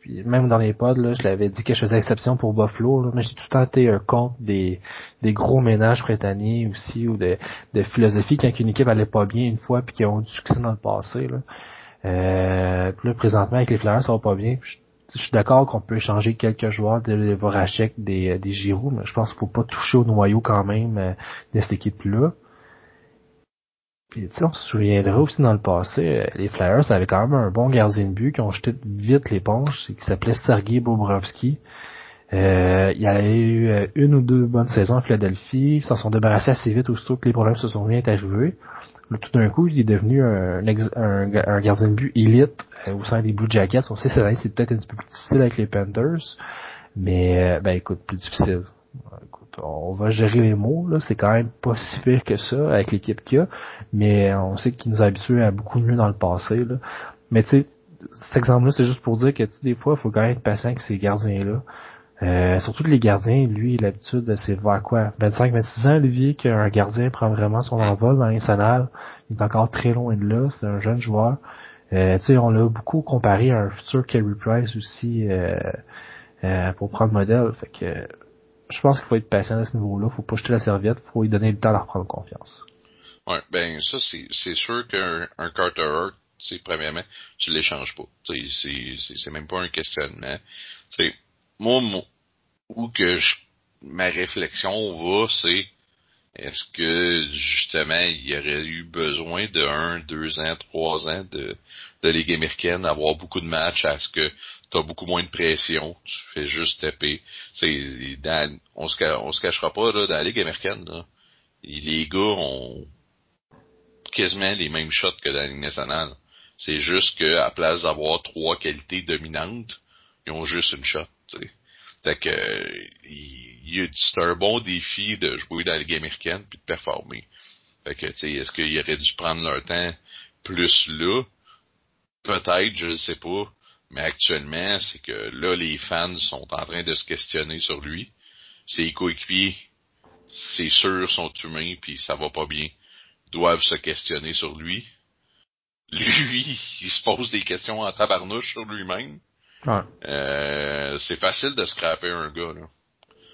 puis même dans les pods, là, je l'avais dit que je faisais exception pour Buffalo, là, mais j'ai tout le temps été contre des gros ménages britanniques aussi, ou de philosophie quand une équipe allait pas bien une fois puis qu'ils ont du succès dans le passé. Là, puis là présentement avec les Flyers, ça va pas bien. Je suis d'accord qu'on peut échanger quelques joueurs de Voracek, des Giroux, mais je pense qu'il faut pas toucher au noyau quand même de cette équipe-là. Puis tu sais, on se souviendra aussi dans le passé, les Flyers avaient quand même un bon gardien de but qui ont jeté vite l'éponge, qui s'appelait Sergei Bobrovski. Il y a eu une ou deux bonnes saisons à Philadelphie, ils s'en sont débarrassés assez vite aussitôt que les problèmes se sont bien arrivés. Tout d'un coup, il est devenu un gardien de but élite au sein des Blue Jackets. On sait que cette année, c'est peut-être un petit peu plus difficile avec les Panthers, mais ben écoute, plus difficile. Écoute, on va gérer les mots, là. C'est quand même pas si pire que ça avec l'équipe qu'il y a, mais on sait qu'il nous a habitués à beaucoup mieux dans le passé, là. Mais tu sais, cet exemple-là, c'est juste pour dire que des fois, il faut quand même être patient avec ces gardiens-là. Surtout que les gardiens, lui, l'habitude, c'est vers quoi? 25-26 ans, Olivier, qu'un gardien prend vraiment son envol dans l'international. Il est encore très loin de là, c'est un jeune joueur. Tu sais, on l'a beaucoup comparé à un futur Carey Price aussi, pour prendre modèle. Fait que, je pense qu'il faut être patient à ce niveau-là. Faut pas jeter la serviette. Faut lui donner le temps de reprendre confiance. Ouais, ben, ça, c'est sûr qu'un Carter Hart, tu sais, premièrement, tu l'échanges pas. Tu sais, c'est même pas un questionnement. Tu sais, moi, où que ma réflexion va, c'est est-ce que, justement, il y aurait eu besoin de 1, 2 ans, 3 ans de Ligue américaine, avoir beaucoup de matchs, à ce que t'as beaucoup moins de pression, tu fais juste taper. C'est, on se cachera pas, là, dans la Ligue américaine, là. Les gars ont quasiment les mêmes shots que dans la Ligue nationale. C'est juste qu'à la place d'avoir 3 qualités dominantes, ils ont juste une shot. T'sais. Fait que c'est un bon défi de jouer dans la Ligue américaine puis de performer. Fait que tu sais, est-ce qu'ils auraient dû prendre leur temps plus là? Peut-être, je ne sais pas. Mais actuellement, c'est que là, les fans sont en train de se questionner sur lui. Ses coéquipiers, c'est sûr, sont humains puis ça va pas bien. Ils doivent se questionner sur lui. Lui, il se pose des questions en tabarnouche sur lui-même. Ouais. C'est facile de scraper un gars, là.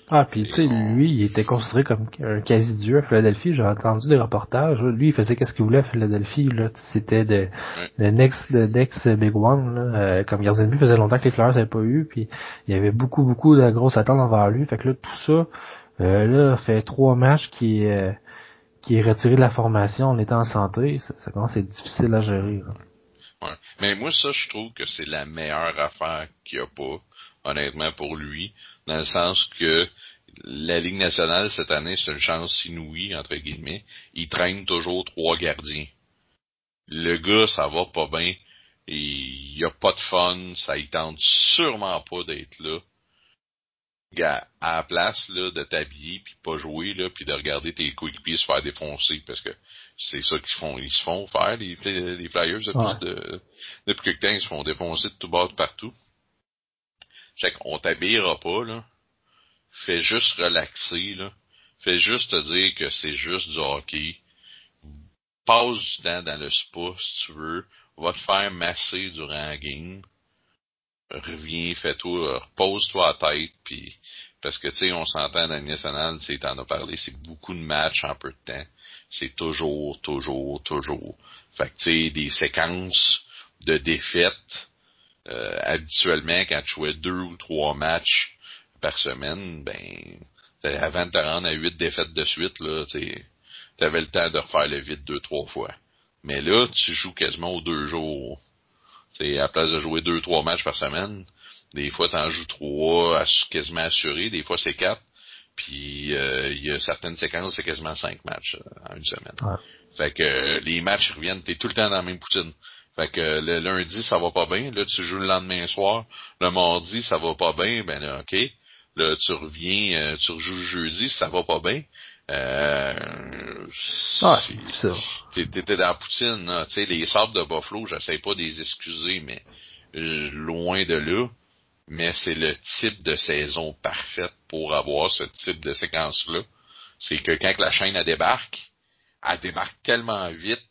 Ah, puis tu sais, lui, il était considéré comme un quasi-dieu à Philadelphie. J'ai entendu des reportages. Lui, il faisait qu'est-ce qu'il voulait à Philadelphie, là. C'était le next big one, là. Comme gardien de but, il faisait longtemps que les Flyers n'avaient pas eu, puis il y avait beaucoup de grosses attentes envers lui. Fait que là, tout ça, là, fait 3 matchs qui est retiré de la formation en étant en santé. Ça commence à être difficile à gérer, là. Ouais. Mais moi, ça, je trouve que c'est la meilleure affaire qu'il n'y a pas, honnêtement, pour lui, dans le sens que la Ligue nationale, cette année, c'est une chance inouïe, entre guillemets. Il traîne toujours 3 gardiens. Le gars, ça va pas bien. Il a pas de fun. Ça y tente sûrement pas d'être là. À la place, là, de t'habiller, puis pas jouer, là, puis de regarder tes coéquipiers se faire défoncer, parce que c'est ça qu'ils font. Ils se font faire, les Flyers, depuis quelque temps, ils se font défoncer de tout bord, de partout. Fait qu'on t'habillera pas, là. Fais juste relaxer, là. Fais juste te dire que c'est juste du hockey. Passe du temps dans le spa, si tu veux. Va te faire masser durant la game. Reviens, fais-toi, repose-toi à tête, puis parce que tu sais, on s'entend dans la nationale, tu sais, t'en as parlé, c'est beaucoup de matchs en peu de temps. C'est toujours. Fait que tu sais, des séquences de défaites, habituellement, quand tu jouais 2 ou 3 matchs par semaine, ben avant de te rendre à 8 défaites de suite, là, tu sais, t'avais le temps de refaire le vide 2-3 fois. Mais là, tu joues quasiment aux 2 jours. C'est à la place de jouer 2-3 matchs par semaine, des fois t'en joues 3 quasiment assurés, des fois c'est 4, Puis il y a certaines séquences, c'est quasiment 5 matchs en une semaine. Ouais. Fait que les matchs reviennent, t'es tout le temps dans la même poutine. Fait que le lundi, ça va pas bien, là tu joues le lendemain soir, le mardi, ça va pas bien, ben là, OK. Là, tu reviens, tu rejoues jeudi, ça va pas bien. C'est difficile. T'étais dans la poutine, là. Tu sais, les Sabres de Buffalo, j'essaie pas de les excuser, mais loin de là. Mais c'est le type de saison parfaite pour avoir ce type de séquence-là. C'est que quand la chaîne elle débarque tellement vite,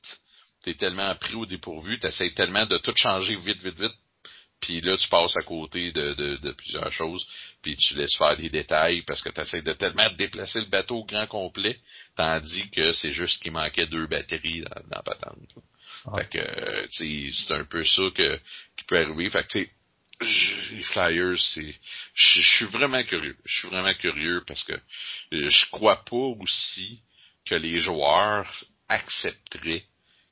t'es tellement pris au dépourvu, t'essaies tellement de tout changer vite, puis là tu passes à côté de plusieurs choses, puis tu laisses faire des détails parce que t'essaies de tellement déplacer le bateau au grand complet, tandis que c'est juste qu'il manquait 2 batteries dans la patente. Ah. Fait que tu sais, c'est un peu ça qui peut arriver. Fait que tu sais, les Flyers, je suis vraiment curieux. Je suis vraiment curieux parce que je crois pas aussi que les joueurs accepteraient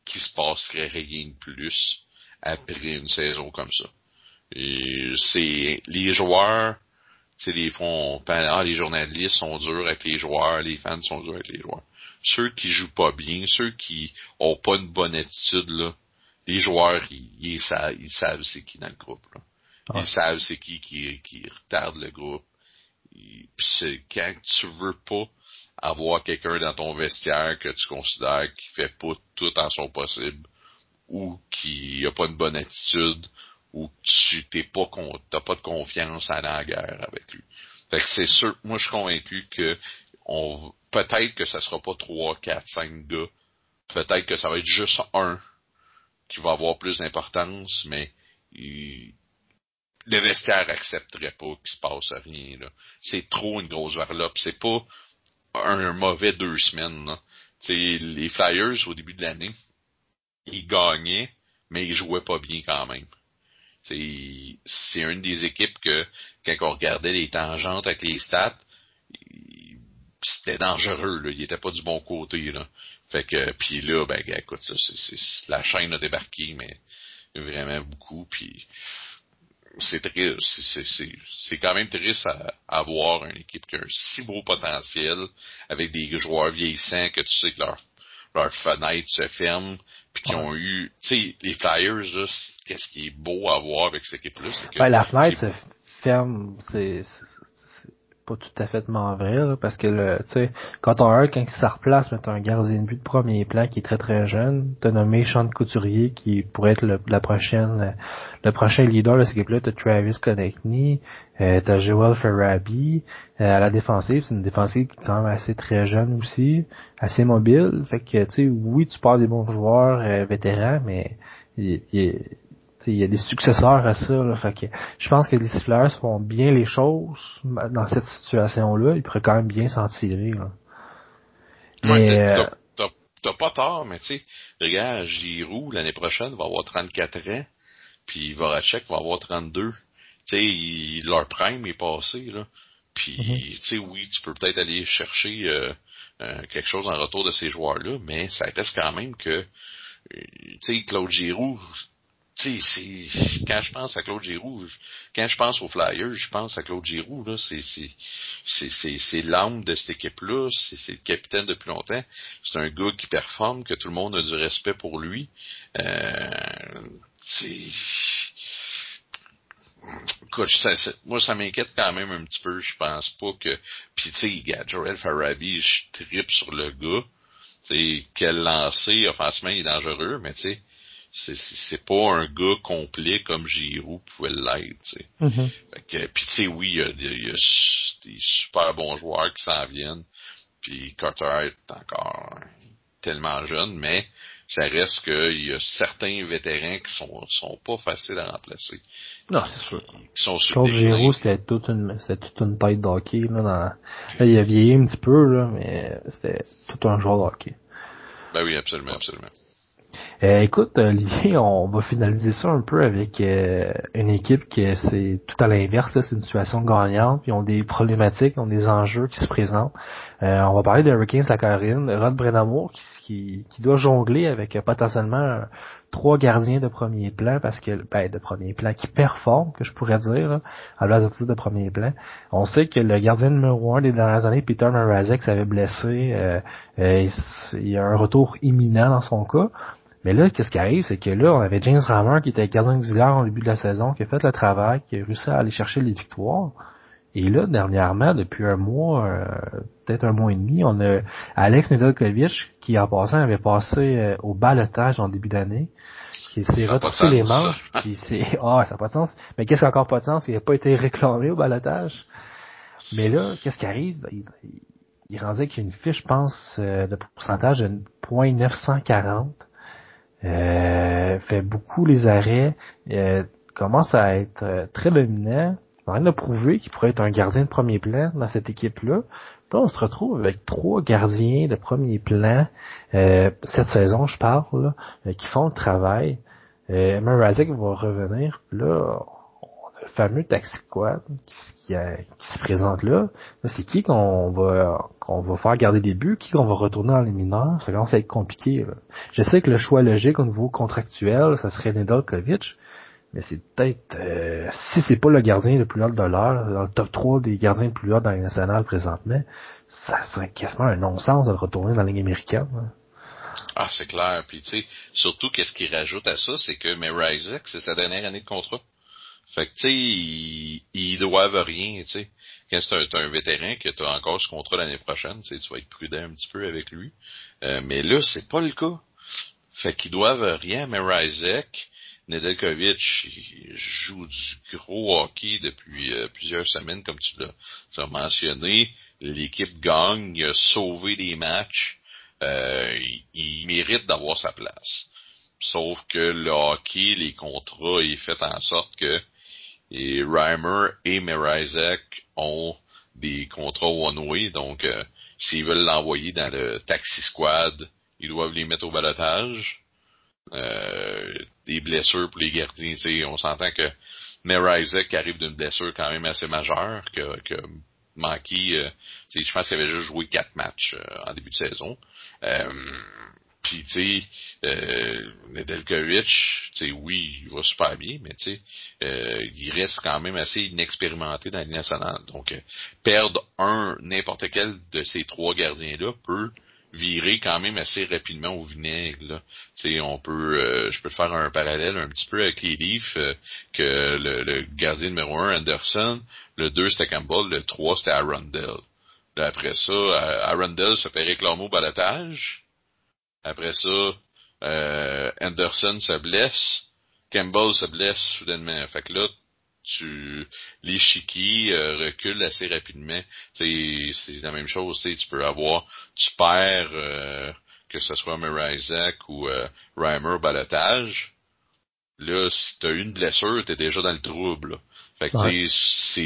qu'il se passerait rien de plus après une saison comme ça. Et c'est les joueurs, tu sais, des fois les journalistes sont durs avec les joueurs, les fans sont durs avec les joueurs. Ceux qui jouent pas bien, ceux qui ont pas une bonne attitude là, les joueurs ils savent c'est qui dans le groupe là. Ah. Ils savent c'est qui retarde le groupe. Puis c'est quand tu veux pas avoir quelqu'un dans ton vestiaire que tu considères qui fait pas tout en son possible, ou qui a pas une bonne attitude, ou tu t'as pas de confiance à la guerre avec lui. Fait que c'est sûr, moi je suis convaincu que peut-être que ça sera pas 3, 4, 5 gars. Peut-être que ça va être juste un qui va avoir plus d'importance, mais le vestiaire accepterait pas qu'il se passe rien, là. C'est trop une grosse varlope. C'est pas un mauvais 2 semaines, là. T'sais, les Flyers, au début de l'année, ils gagnaient, mais ils jouaient pas bien quand même. T'sais, c'est une des équipes que, quand on regardait les tangentes avec les stats, c'était dangereux, là. Ils étaient pas du bon côté, là. Fait que, pis là, ben, écoute, là, la chaîne a débarqué, mais vraiment beaucoup, pis c'est triste, c'est quand même triste à avoir une équipe qui a un si beau potentiel avec des joueurs vieillissants que tu sais que leur fenêtre se ferme, puis qui ont eu, tu sais, les Flyers là, qu'est-ce qui est beau à voir avec cette équipe là, c'est que la fenêtre se ferme, c'est pas tout à fait vrai là, parce que tu sais, quand on a quand ça replace, mettre un gardien de but de premier plan qui est très très jeune, t'as nommé Sean Couturier qui pourrait être le prochain leader de cette équipe-là, t'as Travis Konechny, t'as Joel Farabee, à la défensive, c'est une défensive qui est quand même assez très jeune aussi, assez mobile, fait que tu sais, oui tu parles des bons joueurs vétérans, mais il y a des successeurs à ça, là. Fait que je pense que les Flyers font bien les choses dans cette situation-là. Ils pourraient quand même bien s'en tirer, là. Ouais, t'as pas tort, mais tu sais, regarde, Giroux, l'année prochaine, va avoir 34 ans, puis Voracek va avoir 32. Tu sais, leur prime est passé, là. Puis, tu sais, oui, tu peux peut-être aller chercher quelque chose en retour de ces joueurs-là, mais ça reste quand même que, tu sais, Claude Giroux... Tu sais, quand je pense à Claude Giroux, quand je pense aux Flyers, je pense à Claude Giroux, là, c'est l'âme de cette équipe-là, c'est le capitaine depuis longtemps, c'est un gars qui performe, que tout le monde a du respect pour lui, tu sais, écoute, moi, ça m'inquiète quand même un petit peu, je pense pas que, pis tu sais, Joel Farabee, je trippe sur le gars, tu sais, quel lancer, offensivement, il est dangereux, mais tu sais, c'est pas un gars complet comme Giroux pouvait l'être, tu sais. Fait que, pis tu sais, oui, il y a des super bons joueurs qui s'en viennent, puis Carter Hart est encore tellement jeune, mais ça reste que il y a certains vétérans qui sont pas faciles à remplacer. Non, c'est sûr. Qui sont sur Giroux, c'était toute une tête d'hockey, là, là, il a vieilli un petit peu, là, mais c'était tout un joueur d'hockey. Ben oui, absolument. Écoute, Olivier, on va finaliser ça un peu avec une équipe qui c'est tout à l'inverse, là, c'est une situation gagnante, puis ils ont des problématiques, ils ont des enjeux qui se présentent. On va parler de Hurricanes la Caroline, Rod Brend'amour qui doit jongler avec potentiellement trois gardiens de premier plan parce que de premier plan qui performent, que je pourrais dire, là, à la sortie de premier plan. On sait que le gardien numéro 1 des dernières années, Peter Mrázek, s'avait blessé. Il y a un retour imminent dans son cas. Mais là, qu'est-ce qui arrive, c'est que là, on avait James Reimer qui était gardien auxiliaire au début de la saison, qui a fait le travail, qui a réussi à aller chercher les victoires. Et là, dernièrement, depuis un mois, peut-être un mois et demi, on a Alex Nedeljkovic qui, en passant, avait passé au ballottage en début d'année, qui s'est retroussé les manches, puis ça n'a pas de sens. Mais qu'est-ce qui n'a encore pas de sens? Il n'a pas été réclamé au ballottage. Mais là, qu'est-ce qui arrive? Il rendait qu'il y a une fiche, je pense, de pourcentage de 0.940. Fait beaucoup les arrêts, commence à être très dominant. On a prouvé qu'il pourrait être un gardien de premier plan dans cette équipe-là. Puis là, on se retrouve avec trois gardiens de premier plan cette saison, je parle, là, qui font le travail. Mrázek va revenir. Là, on a le fameux taxi quad qui se présente là. Là, c'est qui qu'on va faire garder des buts, qui qu'on va retourner dans les mineurs? Ça commence à être compliqué, là. Je sais que le choix logique au niveau contractuel, ça serait Nedeljkovic, mais c'est peut-être si c'est pas le gardien le plus haut de l'heure, dans le top 3 des gardiens les plus hauts dans les nationales présentement, ça serait quasiment un non-sens de le retourner dans la Ligue américaine, hein. Ah, c'est clair. Puis tu sais, surtout qu'est-ce qu'il rajoute à ça, c'est que Mrázek, c'est sa dernière année de contrat. Fait que tu sais, ils doivent rien, tu sais. Quand c'est un vétéran que tu as encore ce contrat l'année prochaine, tu vas être prudent un petit peu avec lui. Mais là, c'est pas le cas. Fait qu'ils doivent rien à Mrázek. Nedeljkovic joue du gros hockey depuis plusieurs semaines, comme tu l'as mentionné. L'équipe gagne, il a sauvé des matchs. Il mérite d'avoir sa place. Sauf que le hockey, les contrats, il fait en sorte que Reimer et Mrázek ont des contrats one-way, donc s'ils veulent l'envoyer dans le taxi squad, ils doivent les mettre au ballottage. Des blessures pour les gardiens, on s'entend que Mrázek arrive d'une blessure quand même assez majeure, que manqué, je pense qu'il avait juste joué 4 matchs en début de saison. Puis tu sais, Nedeljkovic, tu sais, oui, il va super bien, mais tu sais, il reste quand même assez inexpérimenté dans la Ligue nationale. Donc, perdre n'importe quel de ces trois gardiens-là peut virer quand même assez rapidement au vinaigre, là. Tu sais, je peux faire un parallèle un petit peu avec les Leafs, que le gardien numéro 1, Andersen, le 2, c'était Campbell, le 3, c'était Arundel. Là, après ça, Arundel se fait réclamer au ballottage. Après ça, Andersen se blesse, Campbell se blesse soudainement. Fait que là, l'échiquier recule assez rapidement. C'est la même chose. Tu peux avoir, tu perds, que ce soit Mrázek ou Reimer au ballottage. Là, si t'as une blessure, t'es déjà dans le trouble, là. Fait que ouais.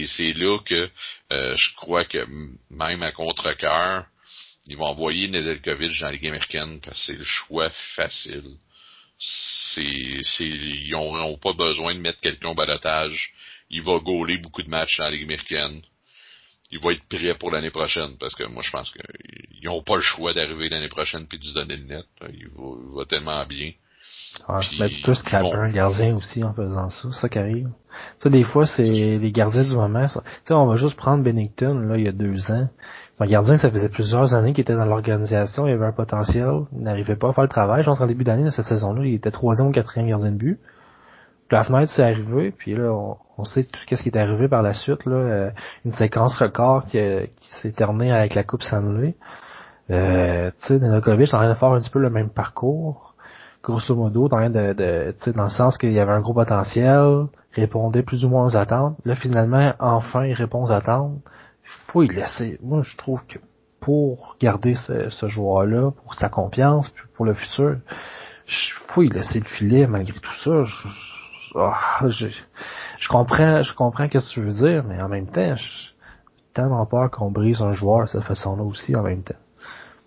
C'est là que je crois que même à contre-cœur, ils vont envoyer Nedeljkovic dans la Ligue américaine parce que c'est le choix facile. Ils n'auront pas besoin de mettre quelqu'un au ballottage. Il va gauler beaucoup de matchs dans la Ligue américaine. Il va être prêt pour l'année prochaine parce que moi, je pense qu'ils n'ont pas le choix d'arriver l'année prochaine puis de se donner le net. Il va tellement bien. Ouais, mais tu peux scraper un gardien aussi en faisant ça, c'est ça qui arrive. Tu sais, des fois, c'est les gardiens du moment. Tu sais, on va juste prendre Bennington, là, il y a 2 ans. Un gardien, ça faisait plusieurs années qu'il était dans l'organisation, il avait un potentiel, il n'arrivait pas à faire le travail. Je pense qu'en début d'année, de cette saison-là, il était 3e ou 4e gardien de but. Puis la fenêtre, c'est arrivé, puis là, on sait tout ce qui est arrivé par la suite, là. Une séquence record qui s'est terminée avec la Coupe Stanley. Tu sais, Nedeljkovic est en train de faire un petit peu le même parcours. Grosso modo, dans le sens qu'il y avait un gros potentiel, répondait plus ou moins aux attentes. Là, finalement, enfin, il répond aux attentes. Faut y laisser. Moi, je trouve que pour garder ce joueur-là, pour sa confiance, puis pour le futur, faut y laisser le filet malgré tout ça. Je comprends qu'est-ce que tu veux dire, mais en même temps, j'ai tellement peur qu'on brise un joueur de cette façon-là aussi en même temps.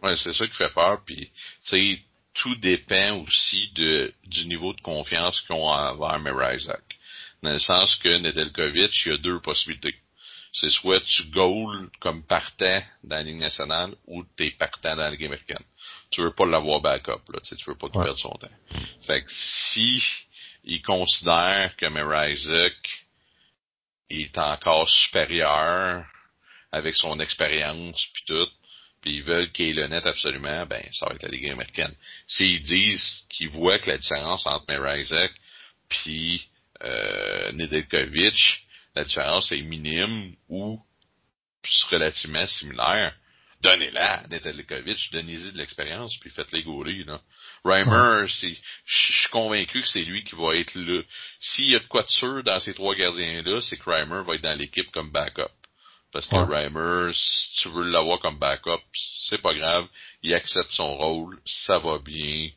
Ouais, c'est ça qui fait peur, puis tu sais, tout dépend aussi du niveau de confiance qu'ils ont envers Mrázek. Dans le sens que Nedeljkovic, il y a deux possibilités. C'est soit tu goals comme partant dans la Ligue nationale ou tu es partant dans la Ligue américaine. Tu veux pas l'avoir backup, là. Tu veux pas te perdre son temps. Fait que si il considère que Mrázek est encore supérieur avec son expérience puis tout, puis ils veulent qu'il est le net absolument, ben ça va être la Ligue américaine. S'ils disent qu'ils voient que la différence entre Mrázek puis Nedeljkovic, la différence est minime ou relativement similaire, donnez-la, Nedeljkovic, donnez-y de l'expérience, puis faites-les gauler, là. Reimer, je suis convaincu que c'est lui qui va être le... S'il y a de quoi de sûr dans ces trois gardiens-là, c'est que Reimer va être dans l'équipe comme backup. Parce que Reimer, si tu veux l'avoir comme backup, c'est pas grave, il accepte son rôle, ça va bien...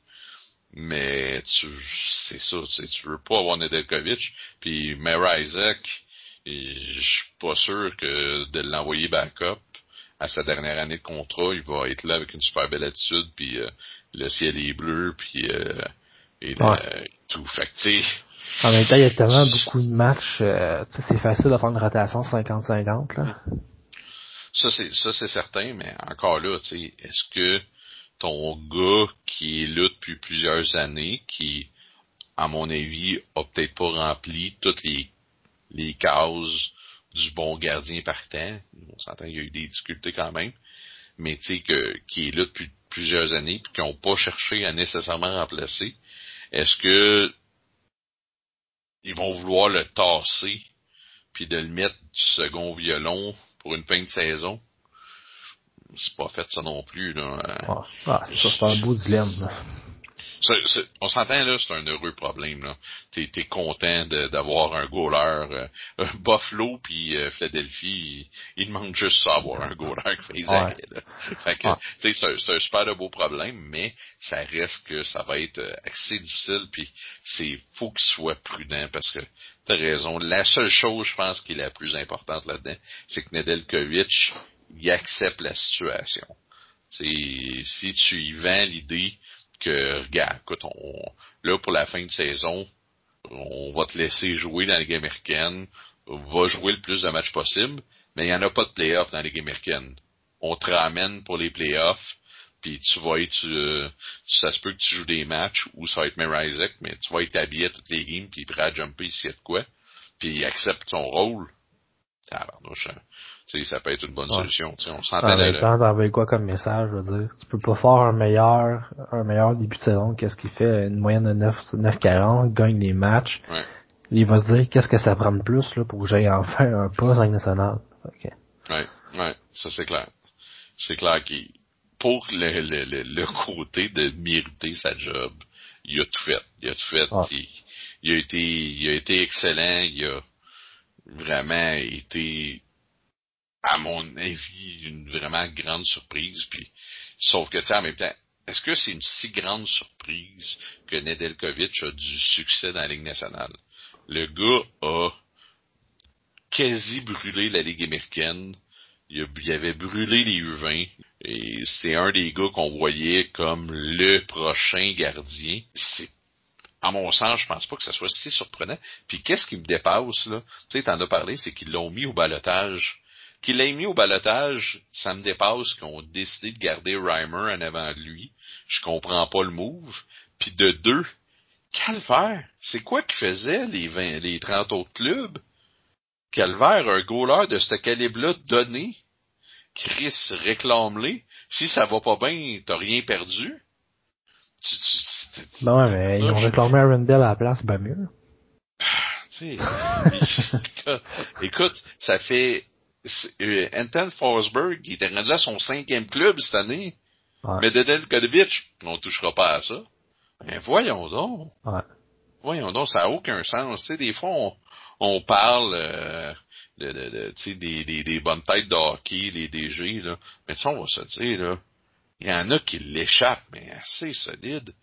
Mais c'est ça, tu veux pas avoir Nedeljkovic, puis Mrázek, je suis pas sûr que de l'envoyer backup à sa dernière année de contrat, il va être là avec une super belle attitude, puis le ciel est bleu, puis tout factif. En même temps, il y a tellement beaucoup de matchs, c'est facile de faire une rotation 50-50 là. Ça c'est certain, mais encore là, est-ce que ton gars qui est là depuis plusieurs années, qui, à mon avis, a peut-être pas rempli toutes les cases du bon gardien partant. On s'entend qu'il y a eu des difficultés quand même. Mais tu sais, qui est là depuis plusieurs années et qui n'ont pas cherché à nécessairement remplacer, est-ce que ils vont vouloir le tasser puis de le mettre du second violon pour une fin de saison? C'est pas fait ça non plus, là. C'est un beau dilemme. On s'entend, là, c'est un heureux problème, là. T'es content d'avoir un goaler. Buffalo puis Philadelphie, il manque juste ça, avoir un goaler qui fait les arrêts, là. Fait que, tu sais, c'est un super de beau problème, mais ça reste que ça va être assez difficile, puis faut qu'il soit prudent, parce que t'as raison. La seule chose, je pense, qui est la plus importante là-dedans, c'est que Nedeljkovic, il accepte la situation. T'sais, si tu y vends l'idée que, regarde, écoute, là, pour la fin de saison, on va te laisser jouer dans la Ligue américaine, va jouer le plus de matchs possible, mais il n'y en a pas de play-offs dans la Ligue américaine. On te ramène pour les play-offs, puis tu vas être... ça se peut que tu joues des matchs où ça va être Mrázek, mais tu vas être habillé à toutes les games, puis prêt à jumper s'il y a de quoi, puis il accepte ton rôle. Ça peut être une bonne solution. On s'entend là. T'envoies quoi comme message, je veux dire? Tu peux pas faire un meilleur début de saison qu'est-ce qu'il fait, une moyenne de 9,40, gagne les matchs. Ouais. Il va se dire, qu'est-ce que ça prend de plus, là, pour que j'aille en faire un poste en national? Okay. Ouais. Ça, c'est clair. C'est clair qu'il, pour le côté de mériter sa job, il a tout fait. Il a été excellent. Il a vraiment été, à mon avis, une vraiment grande surprise. Puis, sauf que, tu sais, en même temps, est-ce que c'est une si grande surprise que Nedeljkovic a du succès dans la Ligue nationale? Le gars a quasi brûlé la Ligue américaine. Il avait brûlé les U20. Et c'est un des gars qu'on voyait comme le prochain gardien. À mon sens, je pense pas que ça soit si surprenant. Puis qu'est-ce qui me dépasse, là? Tu sais, t'en as parlé, c'est qu'ils l'ont mis au balotage. Qu'il l'ait mis au balotage, ça me dépasse qu'on a décidé de garder Reimer en avant de lui. Je comprends pas le move. Puis de deux, calvaire, c'est quoi qu'ils faisaient les 30 autres clubs? Calvaire, un goaler de ce calibre-là donné, Chris, réclame-les. Si ça va pas bien, t'as rien perdu. Non, mais ils ont réclamé Arundel à la place, ben mieux. Tu sais, écoute, ça fait... Anton Forsberg, il était rendu à son 5e club cette année. Ouais. Mais Nedeljkovic, on touchera pas à ça. Mais voyons donc. Ouais. Voyons donc, ça n'a aucun sens. Tu sais, des fois, on parle... des bonnes têtes de hockey, les DG, là. Mais tu sais, on va se dire, là... Il y en a qui l'échappent, mais assez solide.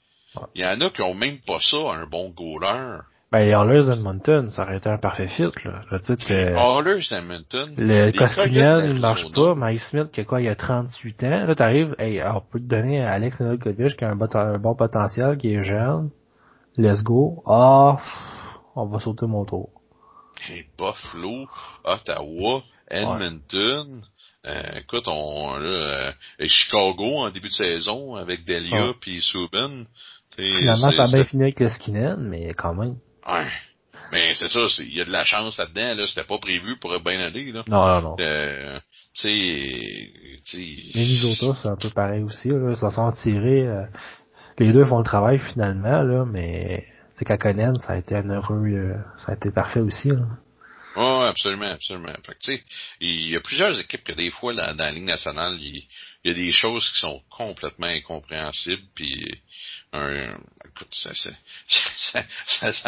Il y en a qui ont même pas ça, un bon goaler. Ben, les Oilers Edmonton, ça aurait été un parfait fit, là. Là, tu sais, Oilers Edmonton. Le Koskinen, il marche pas. Mike Smith, qui a quoi, il a 38 ans. Là, t'arrives, hey, on peut te donner à Alex Nedeljkovic, qui a un bon potentiel, qui est jeune. Let's go. Ah, on va sauter mon tour. Hey, Buffalo, Ottawa, Edmonton. Ouais. Écoute, et Chicago, en début de saison, avec Delia puis Subban. Finalement, ça a bien fini avec le Koskinen, mais quand même. Ouais. Mais c'est ça, il y a de la chance là-dedans, là. C'était pas prévu pour bien aller, là. Non. Les Minnesota, c'est un peu pareil aussi, là. Ils se sont tirés, les deux font le travail finalement, là, mais, c'est qu'à Conan, ça a été un heureux, ça a été parfait aussi, là. Oh, absolument. Fait que, tu sais, il y a plusieurs équipes que des fois, dans la Ligue nationale, il y a des choses qui sont complètement incompréhensibles, puis écoute, ça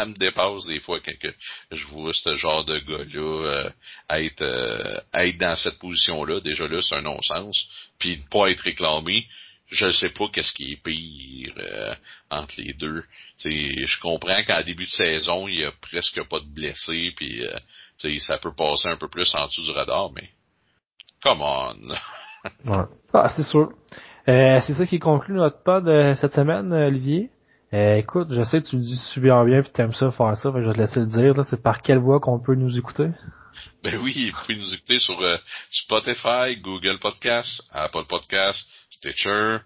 me dépasse des fois quand je vois ce genre de gars-là être dans cette position-là. Déjà là, c'est un non-sens. Puis ne pas être réclamé, je ne sais pas qu'est-ce qui est pire entre les deux. T'sais, je comprends qu'en début de saison, il n'y a presque pas de blessés, puis ça peut passer un peu plus en dessous du radar, mais come on! Ouais. Ah, c'est sûr. C'est ça qui conclut notre pod cette semaine, Olivier. Écoute, je sais que tu le dis super bien pis t'aimes ça faire ça, fait que je vais te laisser le dire, là, c'est par quelle voie qu'on peut nous écouter? Ben oui, vous pouvez nous écouter sur Spotify, Google Podcasts, Apple Podcasts, Stitcher,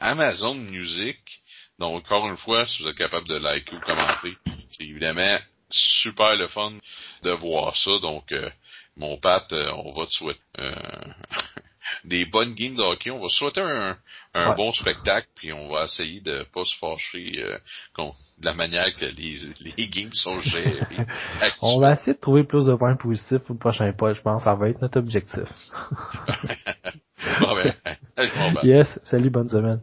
Amazon Music. Donc, encore une fois, si vous êtes capable de liker ou commenter, c'est évidemment super le fun de voir ça. Donc, mon Pat, on va te souhaiter... des bonnes games de hockey. On va souhaiter un bon spectacle, puis on va essayer de pas se fâcher de la manière que les games sont gérés. On va essayer de trouver plus de points positifs pour le prochain pod, je pense. Ça va être notre objectif. Bon, ben, salut, bon, ben. Yes, salut, bonne semaine.